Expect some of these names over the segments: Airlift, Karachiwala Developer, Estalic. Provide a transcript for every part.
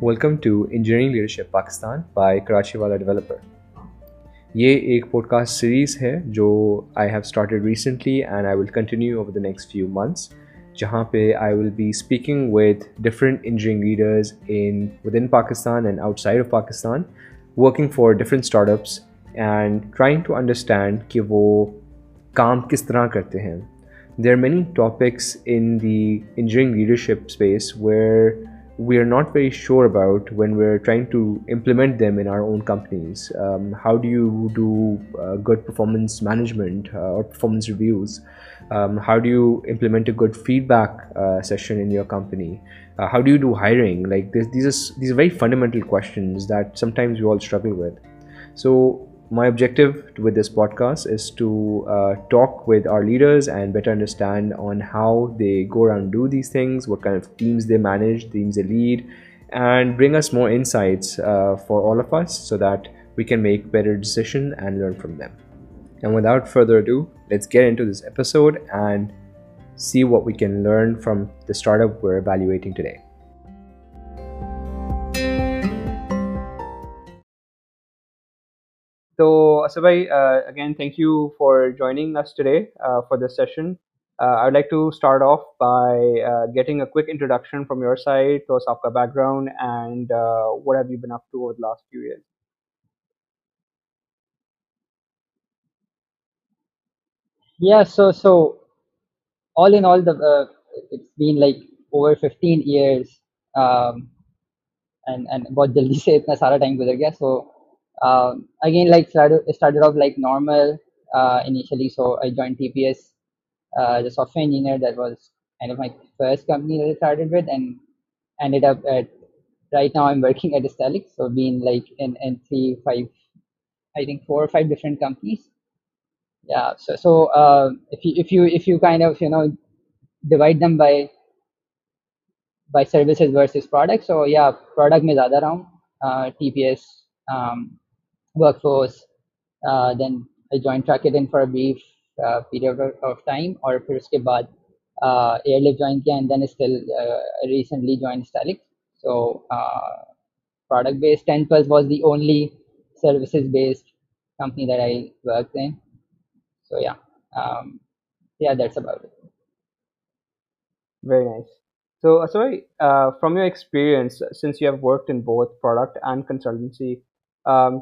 Welcome to Engineering Leadership Pakistan by Karachiwala Developer. یہ ایک podcast series ہے جو I have started recently and I will continue over the next few months, جہاں پہ I will be speaking with different engineering leaders in with in Pakistan and outside of Pakistan, working for different startups and trying to understand کہ وہ کام کس طرح کرتے ہیں. There are many topics in the engineering leadership space where we are not very sure about when we're trying to implement them in our own companies. How do you do good performance management or performance reviews? How do you implement a good feedback session in your company? How do you do hiring? Like these are very fundamental questions that sometimes we all struggle with. So my objective with this podcast is to talk with our leaders and better understand on how they go around and do these things, what kind of teams they manage, teams they lead, and bring us more insights for all of us so that we can make better decisions and learn from them. And without further ado, let's get into this episode and see what we can learn from the startup we're evaluating today. So Asabhai, again, thank you for joining us today for this session. I would like to start off by getting a quick introduction from your side to aapka background and what have you been up to over the last few years. Yeah, so all in all, it's been like over 15 years and bahut jaldi se itna sara time guzar gaya. So again, like started off like normal initially. So I joined TPS, the software engineer. That was kind of my first company that I started with, and ended up at, right now I'm working at Estalic. So been like in four or five different companies. Yeah. So if you kind of, you know, divide them by services versus products. So yeah, product mein zyada raha hoon, TPS. Workforce, then I joined Track-It-In for a brief period of time, और फिर उसके बाद Airlift join किया, and then still recently joined Estalic. So product based, 10+ was the only services based company that I worked in. So yeah, that's about it. Very nice. So Aswai, from your experience, since you have worked in both product and consultancy,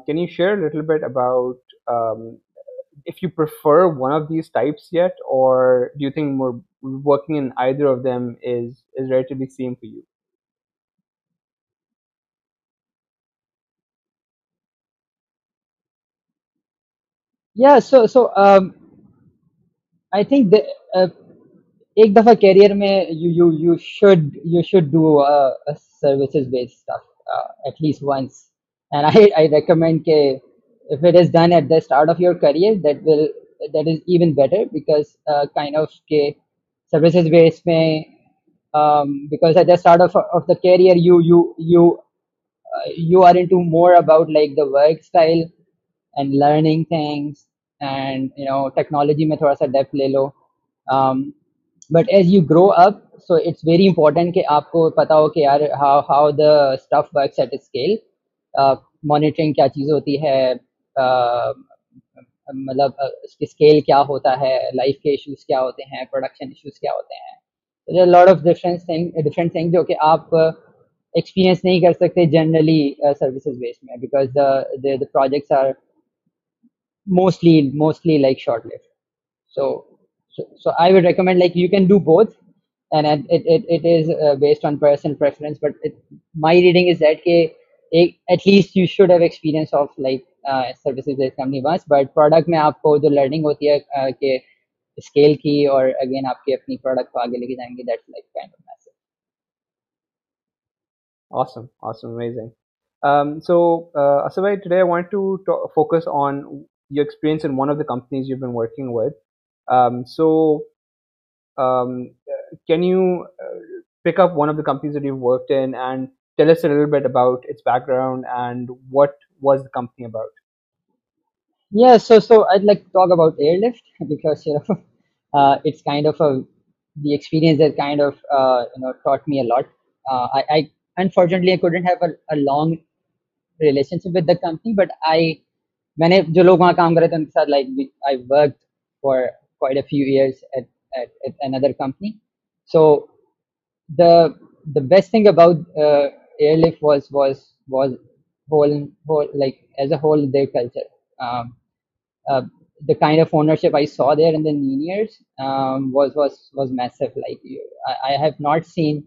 can you share a little bit about if you prefer one of these types yet, or do you think more working in either of them is relatively same for you? Yeah, so I think the ek dafa career mein you should do a services based stuff at least once. And I recommend that if it is done at the start of your career, that is even better, because kind of services based mein, because at the start of the career you are into more about like the work style and learning things, and you know, technology mein thoda sa depth le lo, but as you grow up, so it's very important that aapko pata ho ki yaar how the stuff works at scale. Monitoring کیا چیز ہوتی ہے، مطلب اس کی scale کیا ہوتا ہے، life کے ایشوز کیا ہوتے ہیں، پروڈکشن ایشوز کیا ہوتے ہیں، لاٹ آف ڈفرینٹ تھنگ جو کہ آپ ایکسپیرئنس نہیں کر سکتے جنرلی سروسز بیس میں، because the projects are mostly like short lift. So I would recommend like you can do both. And it is based on personal preference, but my reading is that at least you should have experience of like services based company once, but product mein aapko jo learning hoti hai ke scale ki, aur again aapke apni product ko aage leke jayenge, that's like kind of massive. Awesome, amazing. So Asabhai, today I want to focus on your experience in one of the companies you've been working with. Can you pick up one of the companies that you've worked in and tell us a little bit about its background and what was the company about? Yeah, so I'd like to talk about Airlift, because you know it's kind of the experience that kind of you know, taught me a lot. I Unfortunately, I couldn't have a long relationship with the company, but میں نے جو لوگ وہاں کام کرے تھے ان کے ساتھ like I worked for quite a few years at another company. So the best thing about Airlift was whole like as a whole their culture. The kind of ownership I saw there in the years was massive. Like I have not seen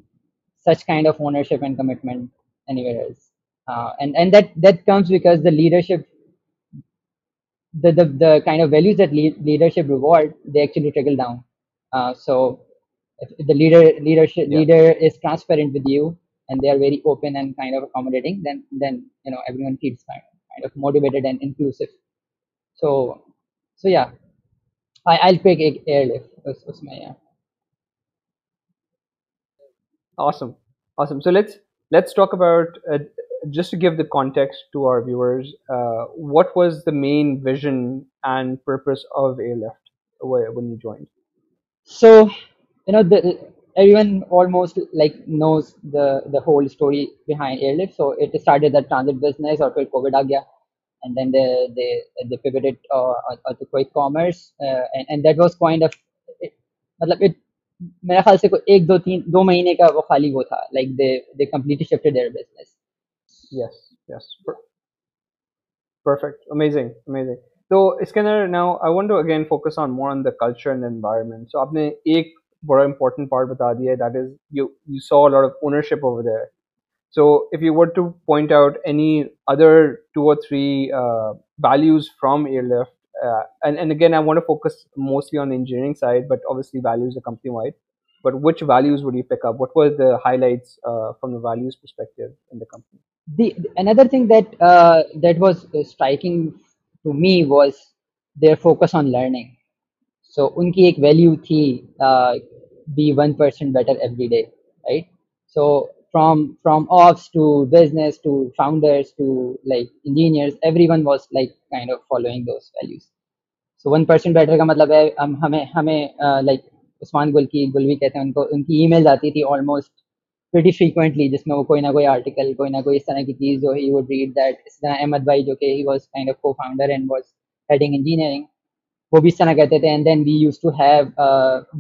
such kind of ownership and commitment anywhere else, and that comes because the leadership, the kind of values that leadership reward, they actually trickle down. So if the leader is transparent with you and they are very open and kind of accommodating, then you know everyone keeps kind of motivated and inclusive. So yeah, I'll pick Airlift. That's my yeah. Awesome. So let's talk about just to give the context to our viewers. What was the main vision and purpose of Airlift when you joined? So you know everyone almost like knows the whole story behind Airlift. So it started the transit business, or till COVID aa gaya. And then they pivoted to quick commerce, and that was kind of it میرا خیال سے کوئی ایک دو مہینے کا وہ خالی وہ تھا like they completely shifted their business. Yes, perfect, amazing. So Iskander, now I want to again focus on more on the culture and the environment. So آپ نے ایک بڑا important part بتا دیا, that is you saw a lot of ownership over there. So if you were to point out any other 2 or 3 values from Airlift, and again, I want to focus mostly on the engineering side, but obviously values are company-wide. But which values would you pick up? What were the highlights from the values perspective in the company? Another thing that was striking to me was their focus on learning. So unki ek value thi, be 1% better every day, right? So from ops to business to founders to like engineers, everyone was like kind of following those values. So 1% better ka matlab hai hame like Usman Gulvi kehte hain, unki emails aati thi almost pretty frequently jisme wo koi na koi article, koi na koi is tarah ki cheez jo he would read that. Is tarah Ahmed bhai jo ke he was kind of co-founder and was heading engineering, wo bhi is tarah kehte the. And then we used to have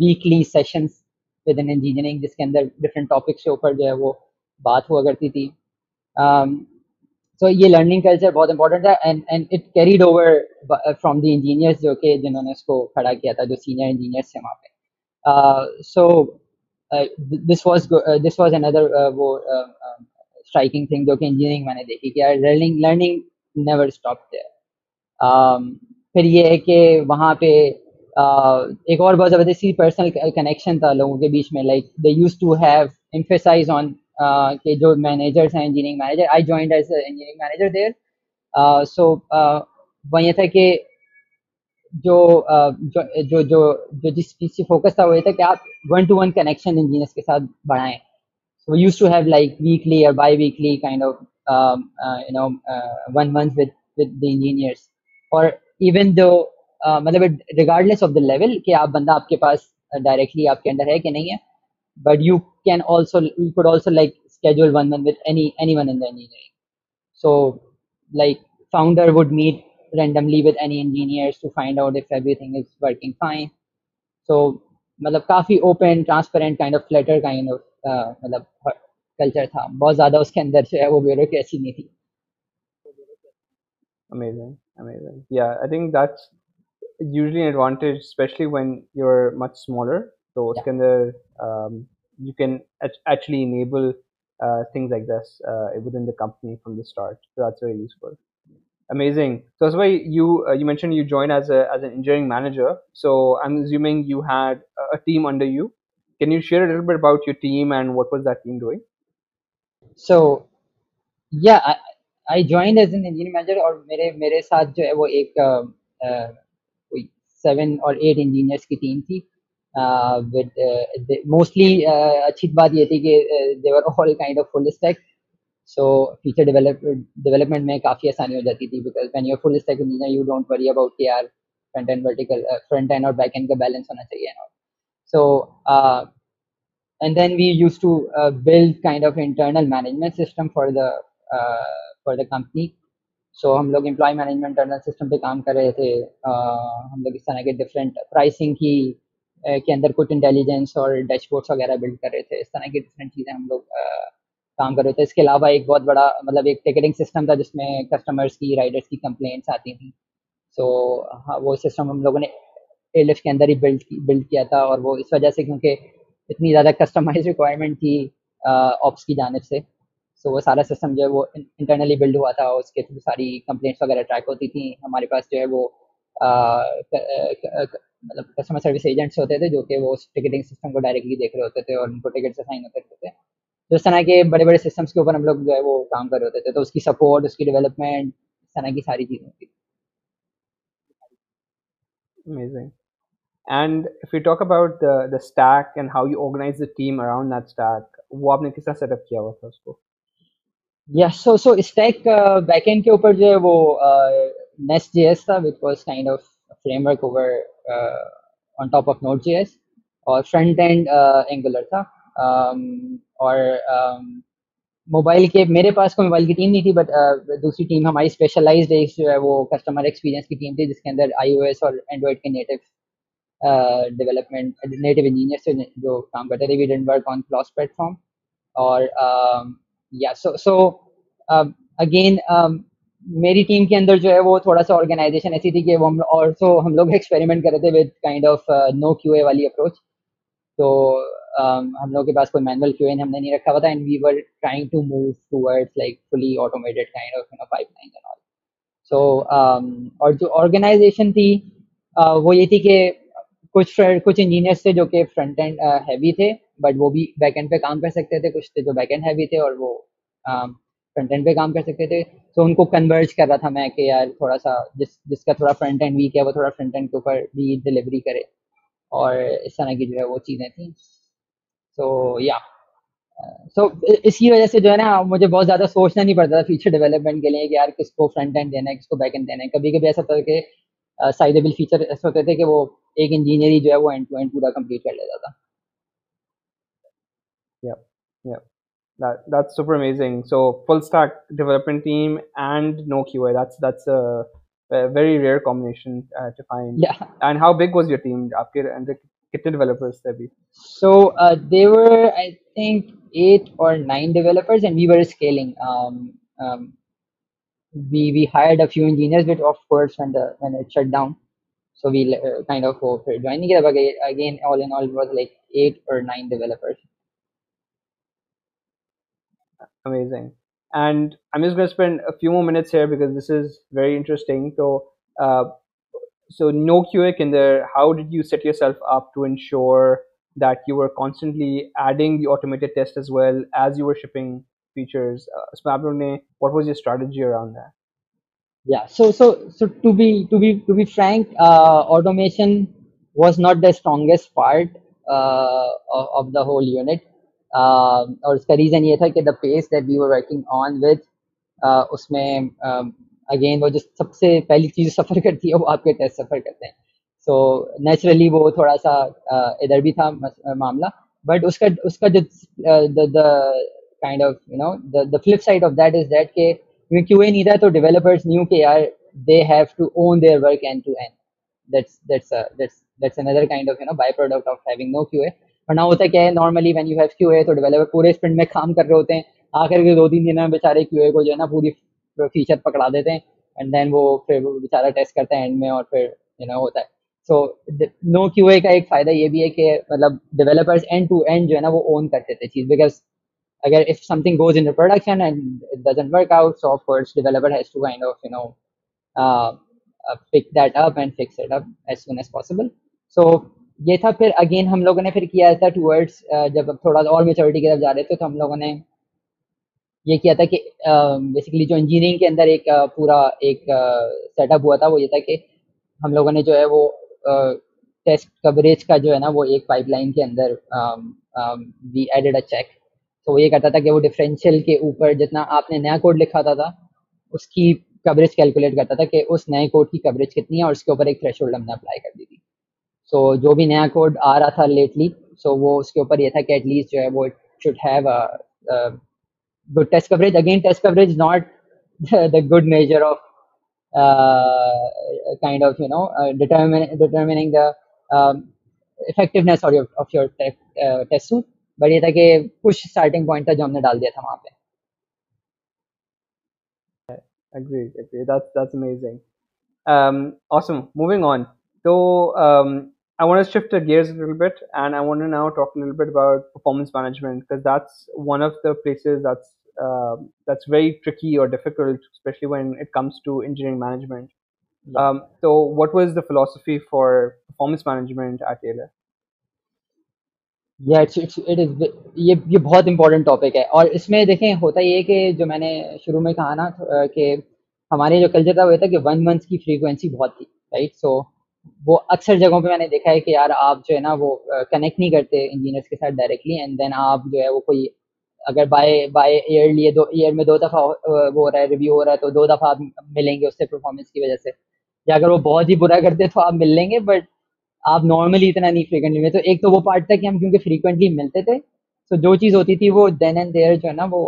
weekly sessions within engineering جس کے اندر different topics کے اوپر جو ہے وہ بات ہوا کرتی تھی. سو یہ لرننگ کلچر بہت امپورٹنٹ ہے, and it carried over from the engineers جو کہ جنہوں نے اس کو کھڑا کیا تھا, جو سینئر انجینئرس ہیں وہاں پہ. سو دس واز اندر وہ اسٹرائکنگ تھنگ جو کہ انجینئرنگ میں نے دیکھی کہ لرننگ نیور اسٹاپ دیئر. پھر یہ ہے کہ وہاں پہ ایک اور بہت زبردست پرسنل کنیکشن تھا لوگوں کے بیچ میں. Like they use to have emphasize on کہ جو مینیجرس ہیں engineering manager, I joined as engineering manager there. So وہ یہ تھا کہ جو جس چیز سے فوکس تھا وہ یہ تھا کہ آپ 1-to-1 کنیکشن انجینئرس کے ساتھ بڑھائیں. So use to have like weekly اور biweekly kind of you know 1 month with the engineers, اور ایون دو مطلب ریگارڈلیس آف دا لیول کہ آپ بندہ آپ کے پاس ڈائریکٹلی آپ کے انڈر ہے کہ نہیں ہے, but you could also like schedule 1 month with anyone in the engineering. So like founder would meet randomly with any engineers to find out if everything is working fine. So مطلب کافی open, transparent, kind of flatter kind of مطلب culture تھا, بہت زیادہ اس کے اندر جو ہے وہ بیوروکریسی نہیں تھی. Amazing. Yeah, I think that's usually an advantage, especially when you're much smaller. So yeah. Iskander, you can actually enable things like this within the company from the start. So that's very useful. Amazing. So that's why you mentioned you joined as an engineering manager. So I'm assuming you had a team under you. Can you share a little bit about your team and what was that team doing? So yeah, I joined as an engineering manager, aur mere saath jo hai wo ek 7 or 8 engineers کی team تھی. Mostly اچھی بات یہ تھی کہ they were all kind of full stack, so feature development میں کافی آسانی ہو جاتی تھی, because when you're full stack engineer you don't worry about کہ یار front end اور back end کا بیلنس ہونا چاہیے. So And then we used to build kind of internal management system for the company. So ہم لوگ employee management internal system پہ کام کر رہے تھے. ہم لوگ اس طرح کے ڈفرینٹ پرائسنگ کی کے اندر کچھ انٹیلیجنس اور ڈیش بورڈس وغیرہ بلڈ کر رہے تھے. اس طرح کی ڈفرینٹ چیزیں ہم لوگ کام کر رہے تھے. اس کے علاوہ ایک بہت بڑا مطلب ایک ٹکٹنگ سسٹم تھا جس میں کسٹمرس کی رائڈرس کی کمپلینٹس آتی تھیں. سو وہ سسٹم ہم لوگوں نے ایئرلفٹ کے اندر ہی بلڈ کیا تھا, اور وہ اس وجہ سے کیونکہ اتنی زیادہ کسٹمائز ریکوائرمنٹ تھی آپس کی جانب سے, سو وہ سارا سسٹم جو ہے وہ انٹرنلی بلڈ ہوا تھا. اس کے تھرو ساری کمپلینٹس وغیرہ ٹریک ہوتی تھیں. ہمارے پاس جو ہے وہ مطلب کسٹمر سروس ایجنٹس ہوتے تھے جو کہ وہ ٹکٹنگ سسٹم کو ڈائریکٹلی دیکھ رہے ہوتے تھے اور ان کو ٹکٹس اسائن ہوتے تھے. تو اس طرح کے بڑے بڑے سسٹمس کے اوپر ہم لوگ جو ہے وہ کام کر رہے ہوتے تھے. تو اس کی سپورٹ, اس کی ڈیولپمنٹ, اس طرح کی ساری چیزیں ہوتی تھیں. And if we talk about the stack and how you organize the team around that stack, وہ آپ نے کس طرح سیٹ اپ کیا ہوا تھا اس کو؟ Yeah, so stack back end کے اوپر جو ہے وہ NestJS تھا, which was kind of a framework over on top of Node.js, اور front end Angular تھا. اور موبائل کے میرے پاس کوئی موبائل کی ٹیم نہیں تھی, بٹ دوسری ٹیم ہماری اسپیشلائزڈ ایک جو ہے وہ کسٹمر ایکسپیرینس کی ٹیم تھی جس کے اندر iOS اور Android کے نیٹو ڈیولپمنٹ نیٹو انجینئر سے جو کام کرتے تھے. We done work on class platform. اور یا سو اگین میری ٹیم کے اندر جو ہے وہ تھوڑا سا آرگنائزیشن ایسی تھی کہ وہ اور سو ہم لوگ ایکسپیریمنٹ کر رہے تھے with kind of no Q A والی اپروچ. تو ہم لوگ کے پاس کوئی مینول کیو اے ہم نے نہیں رکھا ہوا تھا, and we were trying to move towards like fully automated kind of pipelines and all. So اور جو آرگنائزیشن تھی وہ یہ تھی کہ کچھ انجینئرس تھے جو کہ فرنٹ اینڈ ہیوی تھے بٹ وہ بھی بیک اینڈ پہ کام کر سکتے تھے. کچھ تھے جو بیک اینڈ ہیوی تھے اور وہ فرنٹ اینڈ پہ کام کر سکتے تھے. تو ان کو کنورج کر رہا تھا میں کہ یار تھوڑا سا جس کا تھوڑا فرنٹ اینڈ ویک ہے وہ تھوڑا فرنٹ اینڈ کے اوپر بھی ڈلیوری کرے, اور اس طرح کی جو ہے وہ چیزیں تھیں. سو یا سو اس کی وجہ سے جو ہے نا مجھے بہت زیادہ سوچنا نہیں پڑتا تھا فیچر ڈیولپمنٹ کے لیے کہ یار کس کو فرنٹ اینڈ دینا ہے, کس کو بیک اینڈ دینا ہے. کبھی کبھی ایسا تھا کہ سائزیبل فیچر ایسے ہوتے تھے کہ وہ ایک انجینئر ہی جو ہے وہ اینڈ ٹو اینڈ پورا کمپلیٹ کر لیتا تھا. That's super amazing. So full stack development team and no QA, that's a very rare combination to find. Yeah. And how big was your team? آپ کے اندر کتنے developers تھے ابھی؟ So there were I think 8 or 9 developers and we were scaling. We hired a few engineers, but of course when it shut down, so we kind of joining it up again. All in all, it was like 8 or 9 developers. Amazing. And I'm just going to spend a few more minutes here because this is very interesting. So no QA Kinder, how did you set yourself up to ensure that you were constantly adding the automated test as well as you were shipping features? What was your strategy around that? Yeah, so to be frank, automation was not the strongest part of the whole unit. Aur uska reason ye tha ki the pace that we were working on with usme again wo jo sabse pehli cheez suffer karti hai wo aapke test suffer karte hain. So naturally wo thoda sa idhar bhi tha معاملہ, but uska jo the kind of you know the flip side of that is that ke QA nahi tha to developers knew ke yaar they have to own their work end to end. That's another kind of you know byproduct of having no QA. ورنہ ہوتا کیا ہے normally when you have Q A تو developer پورے sprint میں کام کر رہے ہوتے ہیں, آ کر کے 2-3 دن میں بیچارے کیو اے کو جو ہے نا پوری فیچر پکڑا دیتے ہیں, اینڈ دین وہ پھر بیچارہ ٹیسٹ کرتا ہے اینڈ میں, اور پھر یو نو ہوتا ہے. سو نو کیو اے کا ایک فائدہ یہ بھی ہے کہ مطلب ڈیولپرز اینڈ ٹو اینڈ جو ہے نا وہ اون کرتے تھے چیز, بیکاز اگر if something goes in production and it doesn't work out so of course developer has to kind of you know pick that up and fix it up as soon as possible. So یہ تھا. پھر again ہم لوگوں نے پھر کیا تھا towards جب تھوڑا اور میچورٹی کی طرف جا رہے تھے تو ہم لوگوں نے یہ کیا تھا کہ بیسیکلی جو انجینئرنگ کے اندر ایک پورا ایک سیٹ اپ ہوا تھا وہ یہ تھا کہ ہم لوگوں نے جو ہے وہ ٹیسٹ کوریج کا جو ہے نا وہ ایک پائپ لائن کے اندر وی ایڈڈ اے چیک. تو وہ یہ کہتا تھا کہ وہ ڈفرینشیل کے اوپر جتنا آپ نے نیا کوڈ لکھا تھا اس کی کوریج کیلکولیٹ کرتا تھا کہ اس نئے کوڈ کی کوریج کتنی ہے, اور اس کے اوپر ایک تھریشولڈ ہم نے اپلائی کر دی تھی. سو جو بھی نیا کوڈ آ رہا تھا لیٹلی سو وہ اس کے اوپر یہ تھا کہ ایٹ لیسٹ جو ہے وہ should have good test coverage. Again test coverage not the good measure of kind of, you know, determining the effectiveness of your test suite. But یہ تھا کہ کچھ starting point تھا جو ہم نے ڈال دیا تھا وہاں پہ. Agreed. That's amazing. Awesome. Moving on. So I want to shift the gears a little bit, and I want to now talk a little bit about performance management, because that's one of the places that's very tricky or difficult, especially when it comes to engineering management. Yeah. So what was the philosophy for performance management at Airlift? Yeah, it is یہ بہت important topic ہے. اور اس میں دیکھیں ہوتا یہ ہے کہ جو میں نے شروع میں کہا نا کہ ہمارے جو کلچر تھا وہ تھا کہ 1 month کی فریکوینسی بہت تھی, رائٹ. سو وہ اکثر جگہوں پہ میں نے دیکھا ہے کہ یار آپ جو ہے نا وہ کنیکٹ نہیں کرتے انجینئرس کے ساتھ ڈائریکٹلی, اینڈ دین آپ جو ہے وہ کوئی اگر بائی ایئر لیے دو ایئر میں 2 دفعہ وہ ہو رہا ہے ریویو ہو رہا ہے تو 2 دفعہ آپ ملیں گے اس سے پرفارمنس کی وجہ سے, یا اگر وہ بہت ہی برا کرتے تو آپ مل لیں گے بٹ آپ نارملی اتنا نہیں فریکوینٹلی میں. تو ایک تو وہ پارٹ تھا کہ ہم کیونکہ فریکوینٹلی ملتے تھے تو جو چیز ہوتی تھی وہ دین اینڈ دیئر جو ہے نا وہ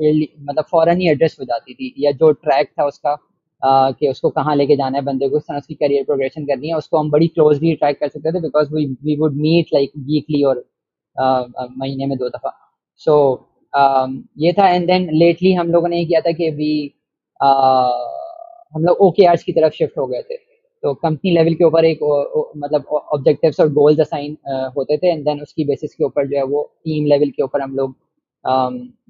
مطلب فوراً ہی ایڈریس ہو جاتی تھی, یا جو ٹریک تھا اس کا کہ اس کو کہاں لے کے جانا ہے بندے کو, اس طرح اس کی کیریئر پروگریشن کرنی ہے, اس کو ہم بڑی کلوزلی ٹریک کر سکتے تھے because we would meet like weekly اور مہینے میں 2 دفعہ. سو یہ تھا. اینڈ دین لیٹلی ہم لوگوں نے یہ کیا تھا کہ ہم لوگ OKRs کی طرف شفٹ ہو گئے تھے. تو کمپنی لیول کے اوپر ایک مطلب آبجیکٹیوس اور گولز اسائن ہوتے تھے, اینڈ دین اس کی بیسس کے اوپر جو ہے وہ ٹیم لیول کے اوپر ہم لوگ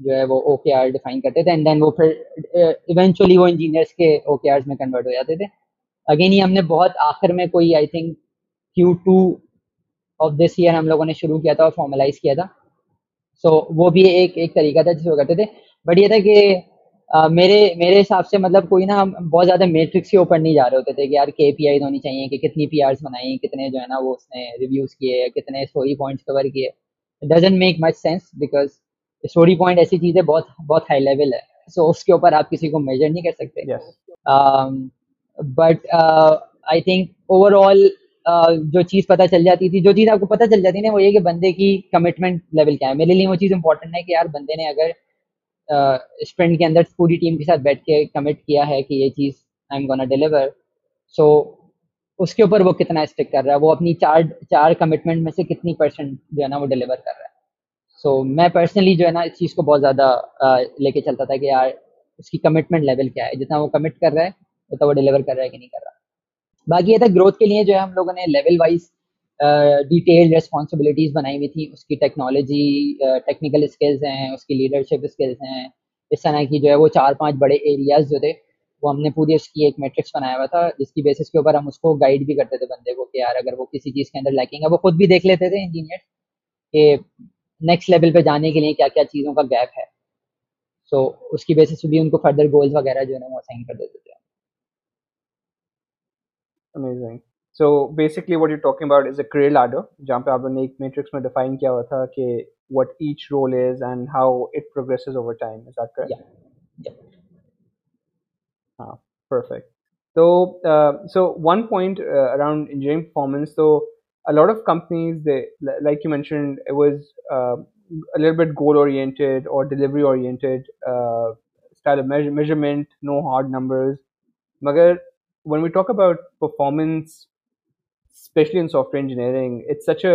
جو ہے وہ OKR ڈیفائن کرتے تھے, اینڈ دین وہ پھر ایونچولی وہ انجینئرس کے OKRs میں کنورٹ ہو جاتے تھے. اگین یہ ہم نے بہت آخر میں کوئی I think Q2 of this year ہم لوگوں نے شروع کیا تھا اور فارملائز کیا تھا. سو وہ بھی ایک طریقہ تھا جس کو کرتے تھے. بٹ یہ تھا کہ میرے حساب سے مطلب کوئی نا ہم بہت زیادہ میٹرکس کے اوپر نہیں جا رہے ہوتے تھے کہ یار KPIs ہونی چاہیے کہ کتنی PRs بنائی, کتنے جو ہے نا وہ اس نے ریویوز کیے, کتنے اسٹوری پوائنٹس کور کیے. Doesn't make much sense because story point ایسی چیز ہے بہت ہائی لیول ہے, سو اس کے اوپر آپ کسی کو میجر نہیں کر سکتے. But I think overall جو چیز پتہ چل جاتی تھی, جو چیز آپ کو پتہ چل جاتی نا وہ یہ کہ بندے کی کمٹمنٹ لیول کیا ہے. میرے لیے وہ چیز امپورٹنٹ ہے کہ یار بندے نے اگر اسپرنٹ کے اندر پوری ٹیم کے ساتھ بیٹھ کے کمٹ کیا ہے کہ یہ چیز آئی ایم گونا ڈیلیور, سو اس کے اوپر وہ کتنا اسٹک کر رہا ہے, وہ اپنی چار کمٹمنٹ میں سے کتنی % جو ہے نا وہ ڈیلیور کر رہا ہے. سو میں پرسنلی جو ہے نا اس چیز کو بہت زیادہ لے کے چلتا تھا کہ یار اس کی کمٹمنٹ لیول کیا ہے, جتنا وہ کمٹ کر رہا ہے اتنا وہ ڈیلیور کر رہا ہے کہ نہیں کر رہا. باقی یہ تھا گروتھ کے لیے جو ہے ہم لوگوں نے لیول وائز ڈیٹیلڈ ریسپانسبلٹیز بنائی ہوئی تھیں. اس کی ٹیکنالوجی ٹیکنیکل اسکلز ہیں, اس کی لیڈرشپ اسکلز ہیں, اس طرح کی جو ہے وہ 4-5 بڑے ایریاز جو تھے وہ ہم نے پوری اس کی ایک میٹرکس بنایا ہوا تھا جس کی بیسس کے اوپر ہم اس کو گائیڈ بھی کرتے تھے بندے کو کہ یار اگر وہ کسی چیز کے اندر لیکنگ ہے. وہ خود بھی دیکھ لیتے تھے انجینئر کہ نیکسٹ لیول پہ جانے کے لیے کیا کیا چیزوں کا گیپ ہے, سو اس کی بیسس پہ بھی ان کو فردر گولز وغیرہ جو ہے نا وہ اسائن کر دیتے تھے. Amazing. So basically what you're talking about is a career ladder جہاں پہ آپ نے ایک میٹرکس میں ڈیفائن کیا ہوا تھا کہ what each role is and how it progresses over time. Is that correct? Yeah. Perfect. So one point around engineering performance. So a lot of companies, they, like you mentioned, it was a little bit goal-oriented or delivery-oriented style of measurement, no hard numbers. مگر when we talk about performance, especially in software engineering, it's such a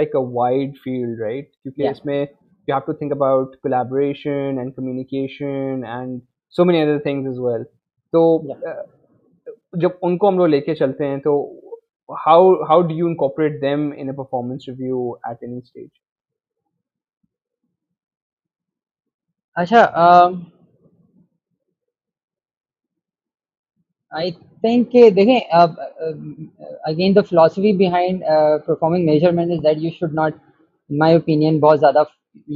like a wide field, right? Because yeah. You have to think about collaboration and communication and so many other things as well. So jab unko hum log leke chalte hain to how do you incorporate them in a performance review at any stage? I think دیکھیں again the philosophy behind performing measurement is that you should not, in my opinion, بہت زیادہ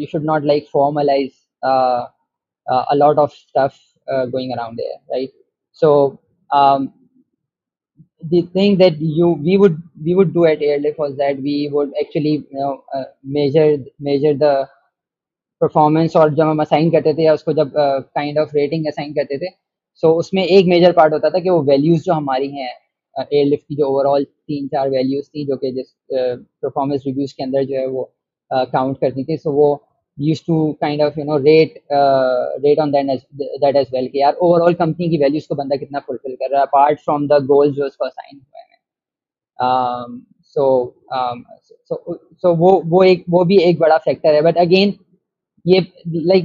you should not like formalize a lot of stuff going around there, right? So the thing that we would do at Airlift was that we would actually measure the performance, اور جب ہم assign کرتے تھے یا اس کو جب kind of rating assign کرتے تھے, سو اس میں ایک میجر پارٹ ہوتا تھا کہ وہ ویلیوز جو ہماری ہیں ایئر لفٹ کی جو اوور آل 3-4 ویلیوز تھیں جو کہ جس پرفارمنس ریویوز کے اندر جو ہے وہ کاؤنٹ کرتی تھی. سو وہ used to kind of, you know, rate on that as well کہ یار overall company کی values کو بندہ کتنا fulfill کر رہا ہے apart from the goals جو اس کو assign ہوئے ہیں. So وہ بھی ایک بڑا فیکٹر ہے. بٹ اگین یہ like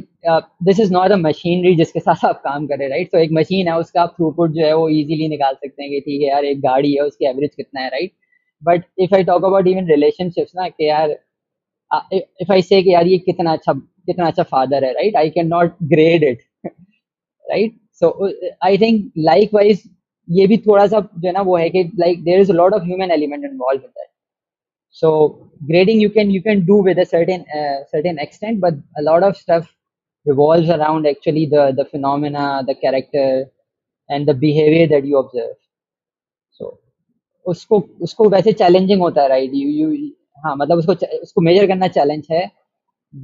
this is not a machinery جس کے ساتھ آپ کام کریں, رائٹ. تو ایک مشین ہے, اس کا آپ تھروپٹ جو ہے وہ ایزیلی نکال سکتے ہیں کہ ٹھیک ہے یار ایک گاڑی ہے اس کی ایوریج کتنا ہے, right. But if I talk about even relationships نا کہ یار if I say کہ یار یہ کتنا اچھا فادر ہے, right, I cannot grade it, right. So I think likewise یہ بھی تھوڑا سا جو ہے نا وہ ہے کہ like there is a lot of human element involved with that. So grading you can do with a certain extent, but a lot of stuff revolves around actually the phenomena, the character and the behavior that you observe. So اس کو ویسے challenging ہوتا ہے, right. You ہاں مطلب اس کو major کرنا challenge ہے,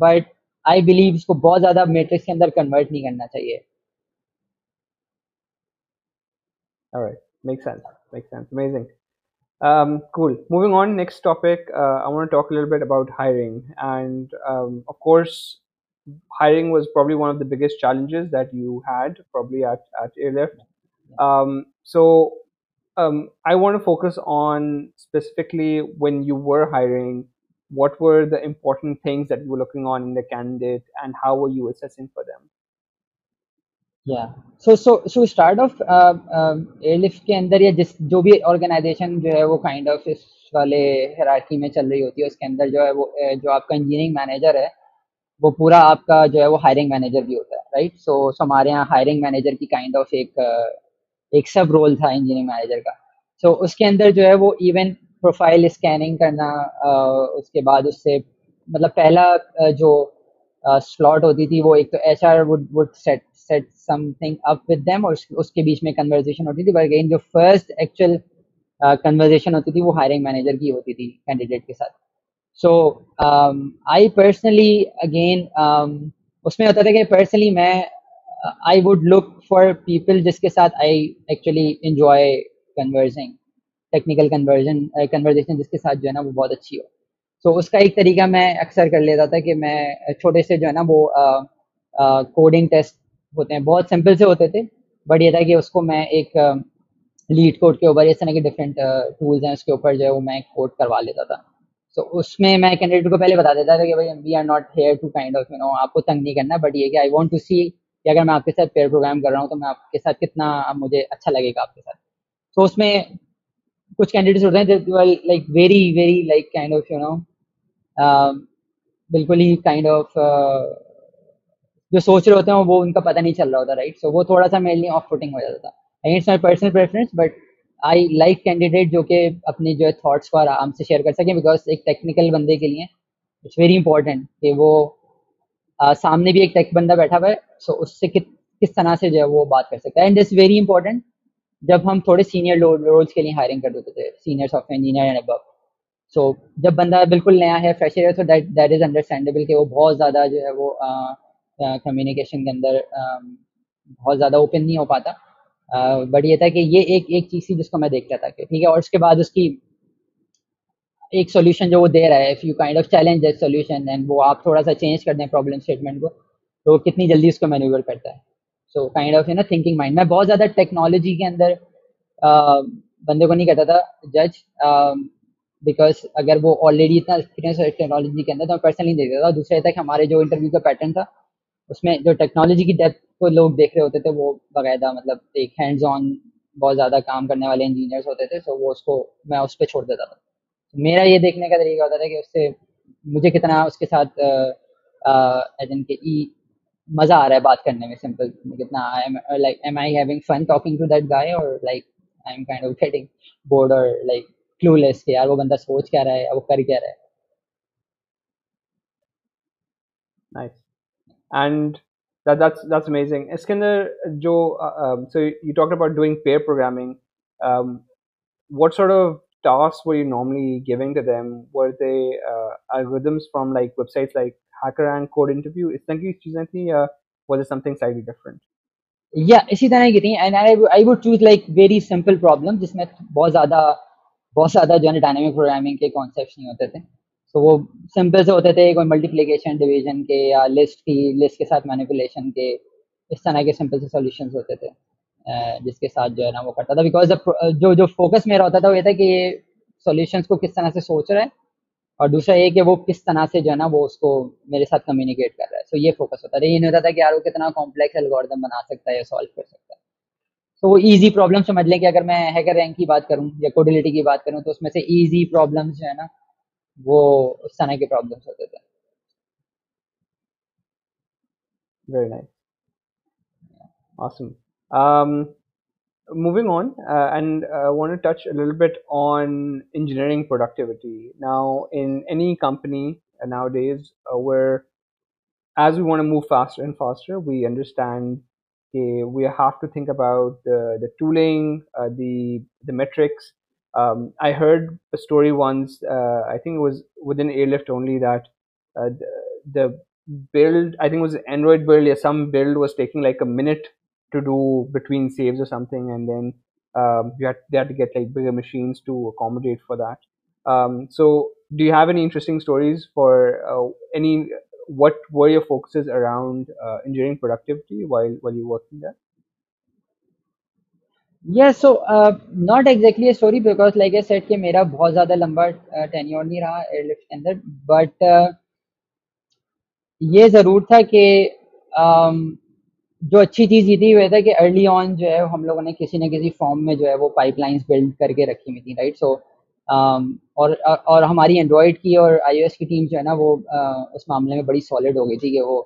but I believe اس کو بہت زیادہ میٹرکس کے اندر کنورٹ نہیں کرنا چاہیے. Alright, makes sense, amazing. Cool. Moving on, next topic, I want to talk a little bit about hiring. And of course, hiring was probably one of the biggest challenges that you had probably at Airlift. I want to focus on specifically when you were hiring, what were the important things that you were looking on in the candidate and how were you assessing for them? Yeah. So start off Airlift ke andar ya jo bhi organization jo hai wo kind of is wale hierarchy mein chal rahi hoti hai, uske andar jo hai wo jo aapka engineering manager hai wo pura aapka jo hai wo hiring manager bhi hota hai, right. So hamare yahan hiring manager ki kind of ایک سب role تھا engineering manager کا. So اس کے اندر جو ہے وہ even profile scanning کرنا, اس کے بعد اس سے مطلب پہلا جو سلاٹ ہوتی تھی وہ ایک تو H R would set something up with them اور اس کے بیچ میں کنورزیشن ہوتی تھی, بٹ اگین جو فرسٹ ایکچوئل کنورزیشن ہوتی تھی وہ ہائرنگ مینیجر کی ہوتی تھی کینڈیڈیٹ کے ساتھ. سو آئی پرسنلی اگین اس میں ہوتا تھا کہ پرسنلی میں I would look for people جس کے ساتھ I actually enjoy conversing, technical conversation جس کے ساتھ جو ہے نا وہ بہت اچھی ہو. سو اس کا ایک طریقہ میں اکثر کر لیتا تھا کہ میں چھوٹے سے جو ہے نا وہ کوڈنگ ٹیسٹ ہوتے ہیں, بہت سمپل سے ہوتے تھے, بٹ یہ تھا کہ اس کو میں ایک لیڈ کوڈ کے اوپر اس طرح کے ڈفرینٹ ٹولز ہیں اس کے اوپر جو ہے وہ میں کوڈ کروا لیتا تھا. سو اس میں میں کینڈیڈیٹ کو پہلے بتا دیتا تھا کہ بھائی we are not here to kind of you know آپ کو تنگ نہیں کرنا, بٹ یہ کہ آئی وانٹ ٹو سی کہ اگر میں آپ کے ساتھ پیئر پروگرام کر رہا ہوں تو میں آپ کے ساتھ کتنا مجھے اچھا لگے گا آپ کے ساتھ. تو اس میں کچھ کینڈیڈیٹس ہوتے ہیں like very very like kind of you know بالکل ہی کائنڈ آف جو سوچ رہے ہوتے ہیں وہ ان کا پتہ نہیں چل رہا ہوتا, رائٹ. سو وہ تھوڑا سا میرے لیے آف فٹنگ ہو جاتا تھا. Again it's my personal preference, but I like candidate جو کہ اپنے جو ہے تھاٹس کو آرام سے شیئر کر سکیں, بیکاز ایک ٹیکنیکل بندے کے لیے اٹس ویری امپورٹنٹ کہ وہ سامنے بھی ایک ٹیک بندہ بیٹھا ہوا ہے, سو اس سے کس طرح سے جو ہے وہ بات کر سکتا ہے. اینڈ اٹس ویری امپورٹنٹ جب ہم تھوڑے سینئر رولس کے لیے ہائرنگ کر دیتے تھے, senior software engineer and above. So جب بندہ بالکل نیا ہے, فریشر ہے, تو دیٹ از انڈرسٹینڈیبل کہ وہ بہت زیادہ جو ہے وہ کمیونیکیشن کے اندر بہت زیادہ اوپن نہیں ہو پاتا, بٹ یہ تھا کہ یہ ایک چیز تھی جس کو میں دیکھتا تھا کہ ٹھیک ہے, اور اس کے بعد اس کی ایک سولوشن جو وہ دے رہا ہے, if you kind of challenge that solution and وہ آپ تھوڑا سا چینج کر دیں پرابلم اسٹیٹمنٹ کو, تو کتنی جلدی اس کو مینیور کرتا ہے. So kind of you know thinking mind. میں بہت زیادہ ٹیکنالوجی کے اندر بندے کو نہیں کرتا تھا جج, بیکاز اگر وہ آلریڈی اتنا ایکسپیرینس ہے ٹیکنالوجی کے اندر تو میں پرسنلی دیکھتا تھا. دوسرا یہ تھا کہ ہمارے جو انٹرویو کا پیٹرن تھا اس میں جو ٹیکنالوجی کی ڈیپتھ کو لوگ دیکھ رہے ہوتے تھے وہ باقاعدہ مطلب ایک ہینڈز آن بہت زیادہ کام کرنے والے انجینئرس ہوتے تھے, سو وہ اس کو میں اس پہ چھوڑ دیتا تھا. میرا یہ دیکھنے کا طریقہ ہوتا تھا کہ اس سے مجھے کتنا اس کے ساتھ ایز ان کہ مزہ آ رہا ہے بات کرنے میں, سمپل کتنا like am I having fun talking to that guy اور like I am kind of getting bored اور لائک کلو لیس کہ یار وہ بندہ سوچ کیا رہا ہے, وہ کر کیا رہا ہے. Nice and that's amazing. اس کے اندر جو so you talk about doing pair programming, what sort of tasks were you normally giving to them? Were they algorithms from like websites like HackerRank, Code Interview? Is that something slightly different? یا اسی طرح کی تھیں. And I would choose like very simple problem جس میں بہت زیادہ جو ہے ڈائنامک پروگرامنگ کے کانسیپٹس نہیں ہوتے تھے. تو وہ سمپل سے ہوتے تھے, کوئی ملٹیپلیکیشن ڈویژن کے یا لسٹ کے ساتھ مینیپولیشن کے, اس طرح کے سمپل سے سولوشنز ہوتے تھے جس کے ساتھ جو ہے نا وہ کرتا تھا. بیکاز جو فوکس میرا ہوتا تھا وہ یہ تھا کہ یہ سولوشنس کو کس طرح سے سوچ رہا ہے, اور دوسرا یہ کہ وہ کس طرح سے جو ہے نا وہ اس کو میرے ساتھ کمیونیکیٹ کر رہا ہے. سو یہ فوکس ہوتا تھا. یہ نہیں ہوتا تھا کہ یار وہ کتنا کمپلیکس الگوریتم بنا سکتا ہے یا سالو کر سکتا ہے. تو وہ ایزی پرابلم سمجھ لیں کہ اگر میں ہیکر رینک کی بات کروں یا کوڈیلٹی کی بات کروں تو اس میں سے ایزی پرابلمس جو ہے نا وہ اس طرح کے پرابلمس ہوتے تھے. Very nice, awesome. Moving on, and I want to touch a little bit on engineering productivity. Now, in any company nowadays, where as we want to move faster and faster, we understand we have to think about the tooling, the metrics. I heard a story once, I think it was within Airlift only, that the build, I think it was an Android build, yeah, some build was taking like a minute to do between saves or something, and then they had to get like bigger machines to accommodate for that. So do you have any interesting stories for what were your focuses around engineering productivity while you working there? Yeah, so not exactly a story, because like I said ki mera bahut zyada lamba tenure nahi raha Airlift ke andar, but ye zarur tha ki جو اچھی چیز یہ تھی وہ تھا کہ early on جو ہے ہم لوگوں نے کسی نہ کسی فارم میں جو ہے وہ پائپ لائنس بلڈ کر کے رکھی ہوئی تھیں, رائٹ. سو اور ہماری اینڈرائڈ کی اور آئی او ایس کی ٹیم جو ہے نا وہ اس معاملے میں بڑی سالڈ ہو گئی تھی کہ وہ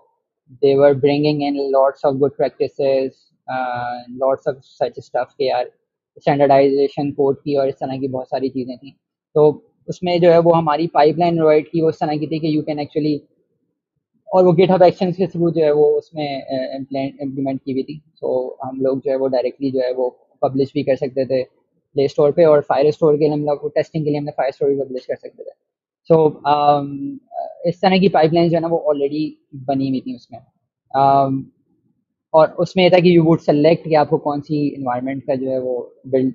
they were bringing in lots of good practices, lots of such stuff کے یار اسٹینڈرڈائزیشن کوڈ کی اور اس طرح کی بہت ساری چیزیں تھیں. تو اس میں جو ہے وہ ہماری پائپ لائن اینڈرائڈ کی وہ اس طرح کی تھی کہ یو کین ایکچولی, اور وہ گیٹ ہب ایکشنز کے تھرو جو ہے وہ اس میں امپلیمنٹ کی ہوئی تھی. سو ہم لوگ جو ہے وہ ڈائریکٹلی جو ہے وہ پبلش بھی کر سکتے تھے پلے اسٹور پہ, اور فائر اسٹور کے لیے ہم لوگ ٹیسٹنگ کے لیے ہم نے فائر اسٹور بھی پبلش کر سکتے تھے. سو اس طرح کی پائپ لائن جو ہے نا وہ آلریڈی بنی ہوئی تھیں اس میں. اور اس میں یہ تھا کہ یو وڈ سلیکٹ کہ آپ کو کون سی انوائرمنٹ کا جو ہے وہ بلڈ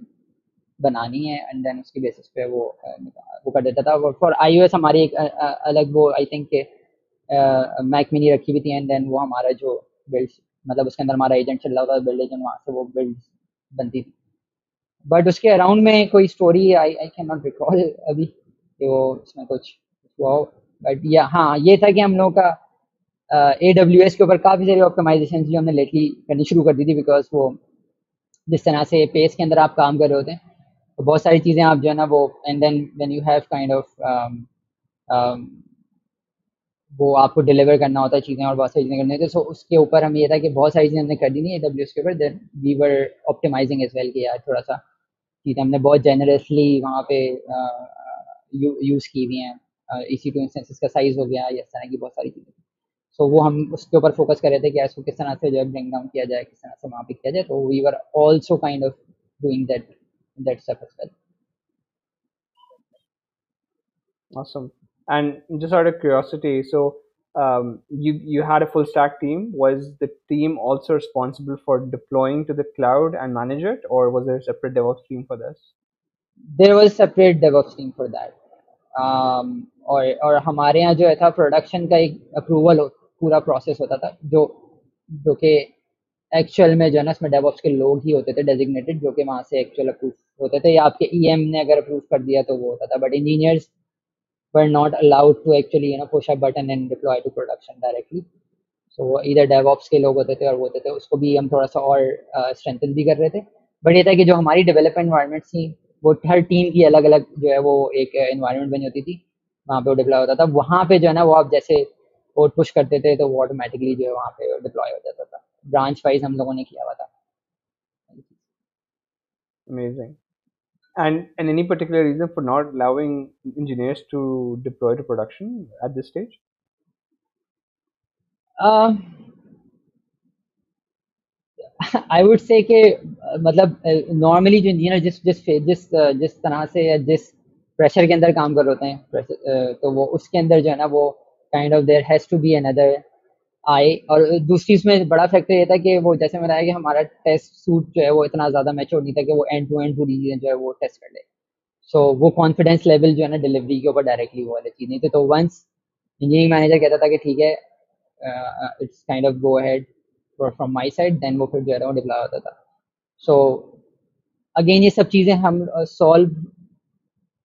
بنانی ہے, اینڈ دین اس کی بیسس پہ وہ کر دیتا تھا. فار آئی او ایس ہماری ایک الگ وہ آئی تھنک کہ میک منی رکھی ہوئی تھی, اینڈ دین وہ ہمارا جو بلڈ مطلب اس کے اندر ہمارا ایجنٹ چل رہا تھا, بلڈ ایجنٹ, وہاں سے وہ بلڈ بنتی تھی. بٹ اس کے اراؤنڈ میں کوئی story I can not recall ابھی کہ وہ اس میں کچھ ہوا ہو. بٹ یا ہاں یہ تھا کہ ہم لوگوں کا اے ڈبلیو ایس کے اوپر کافی ساری آپٹمائزیشن جو ہم نے لیٹلی کرنی شروع کر دی تھی, بیکاز وہ جس طرح سے پیس کے اندر آپ کام کر رہے ہوتے ہیں تو بہت ساری چیزیں آپ جو ہے نا وہ, and then when you have kind of وہ آپ کو ڈیلیور کرنا ہوتا ہے چیزیں اور بہت ساری چیزیں کرنی ہوتی ہے. سو اس کے اوپر ہم یہ تھا کہ بہت ساری چیزیں ہم نے کر دی نہیں اے ڈبلیو ایس کے اوپر, then we were optimizing as well کہ یار تھوڑا سا چیزیں ہم نے بہت جنرسلی وہاں پہ یوز کی ہوئی ہیں. ای سی ٹو انسٹینسز کا سائز ہو گیا یا اس طرح کی بہت ساری چیزیں. سو وہ ہم اس کے اوپر فوکس کر رہے تھے کہ اس کو کس طرح سے جو ہے برنگ ڈاؤن کیا جائے, کس طرح سے وہاں پہ کیا جائے. تو we were also kind of doing that سب as well. Awesome. And just out of curiosity, so you had a full stack team. Was the team also responsible for deploying to the cloud and manage it, or was there a separate DevOps team for this? There was a separate DevOps team for that. Aur hamare yahan jo tha production ka ek approval pura process hota tha, jo ke actual mein jo na usme DevOps ke log hi hote the designated, jo ke wahan se actual approve hote the, ya aapke EM ne agar approve kar diya to wo hota tha. But engineers were not allowed to actually push a button and deploy to production directly. So either DevOps ke log hote the aur wo hote the, usko bhi hum thoda sa aur strengthen bhi kar rahe the. But ye tha ki jo hamari development environments thi wo har team ki alag alag jo hai wo ek environment bani hoti thi, wahan pe wo deploy hota tha. Wahan pe jo hai na wo aap jaise code push karte the to wo automatically jo hai wahan pe deploy ho jata tha. Branch wise hum logon ne kiya hua tha. Amazing. And any particular reason for not allowing engineers to deploy to production at this stage? I would say ke matlab normally jo engineer jis tarah se ya jis pressure ke andar kaam kar rahe hote hain to wo uske andar jo hai na wo kind of there has to be another آئے. اور دوسری اس میں بڑا factor یہ تھا کہ وہ جیسے میں نے آیا کہ ہمارا ٹیسٹ سوٹ جو ہے وہ اتنا زیادہ میچور نہیں تھا کہ وہ اینڈ ٹو اینڈ پوری چیزیں جو ہے وہ ٹیسٹ کر لے. سو وہ کانفیڈینس لیول جو ہے نا ڈلیوری کے اوپر ڈائریکٹلی وہ والی چیز نہیں تھی. تو ونس انجینئرنگ مینیجر کہتا تھا کہ ٹھیک ہے it's kind of go ahead from my side, then وہ پھر جو ہے وہ ڈپلائی ہوتا تھا. سو اگین یہ سب چیزیں ہم سالو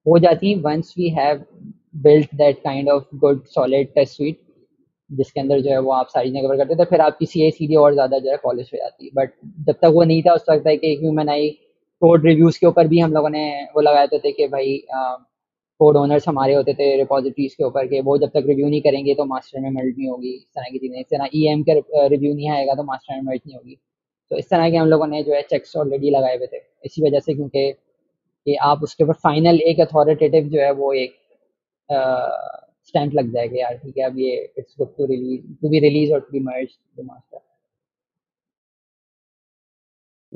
ہو جاتی ہیں once we have built that kind of good solid test sweet جس کے اندر جو ہے وہ آپ ساری چیزیں کور کرتے تھے. پھر آپ کی سی اے سی ڈی اور زیادہ جو ہے پالش ہو جاتی ہے. بٹ جب تک وہ نہیں تھا اس وقت ہے کہ ہیومن آئی کوڈ ریویوز کے اوپر بھی ہم لوگوں نے وہ لگائے ہوتے تھے کہ بھائی کوڈ اونرس ہمارے ہوتے تھے ریپوزیٹریز کے اوپر کہ وہ جب تک ریویو نہیں کریں گے تو ماسٹر میں ملٹ نہیں ہوگی. اس طرح کی چیزیں، اس طرح ای ایم کا ریویو نہیں آئے گا تو ماسٹر میں ملٹ نہیں ہوگی. تو اس طرح کے ہم لوگوں نے جو ہے چیکس آلریڈی لگائے ہوئے تھے اسی وجہ سے، کیونکہ کہ آپ اس کے اوپر فائنل ایک اتھارٹیٹیو جو ہے وہ ایک اسٹیمپ لگ جائے گا یار ٹھیک ہے اب یہ it's good to be release اور to be merged to master.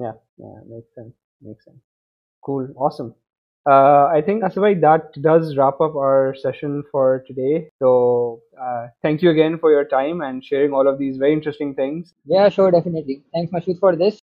یا makes sense makes sense cool awesome. I think Asif bhai that does wrap up our session for today. So thank you again for your time and sharing all of these very interesting things. Yeah, sure, definitely. Thanks Mashood for this.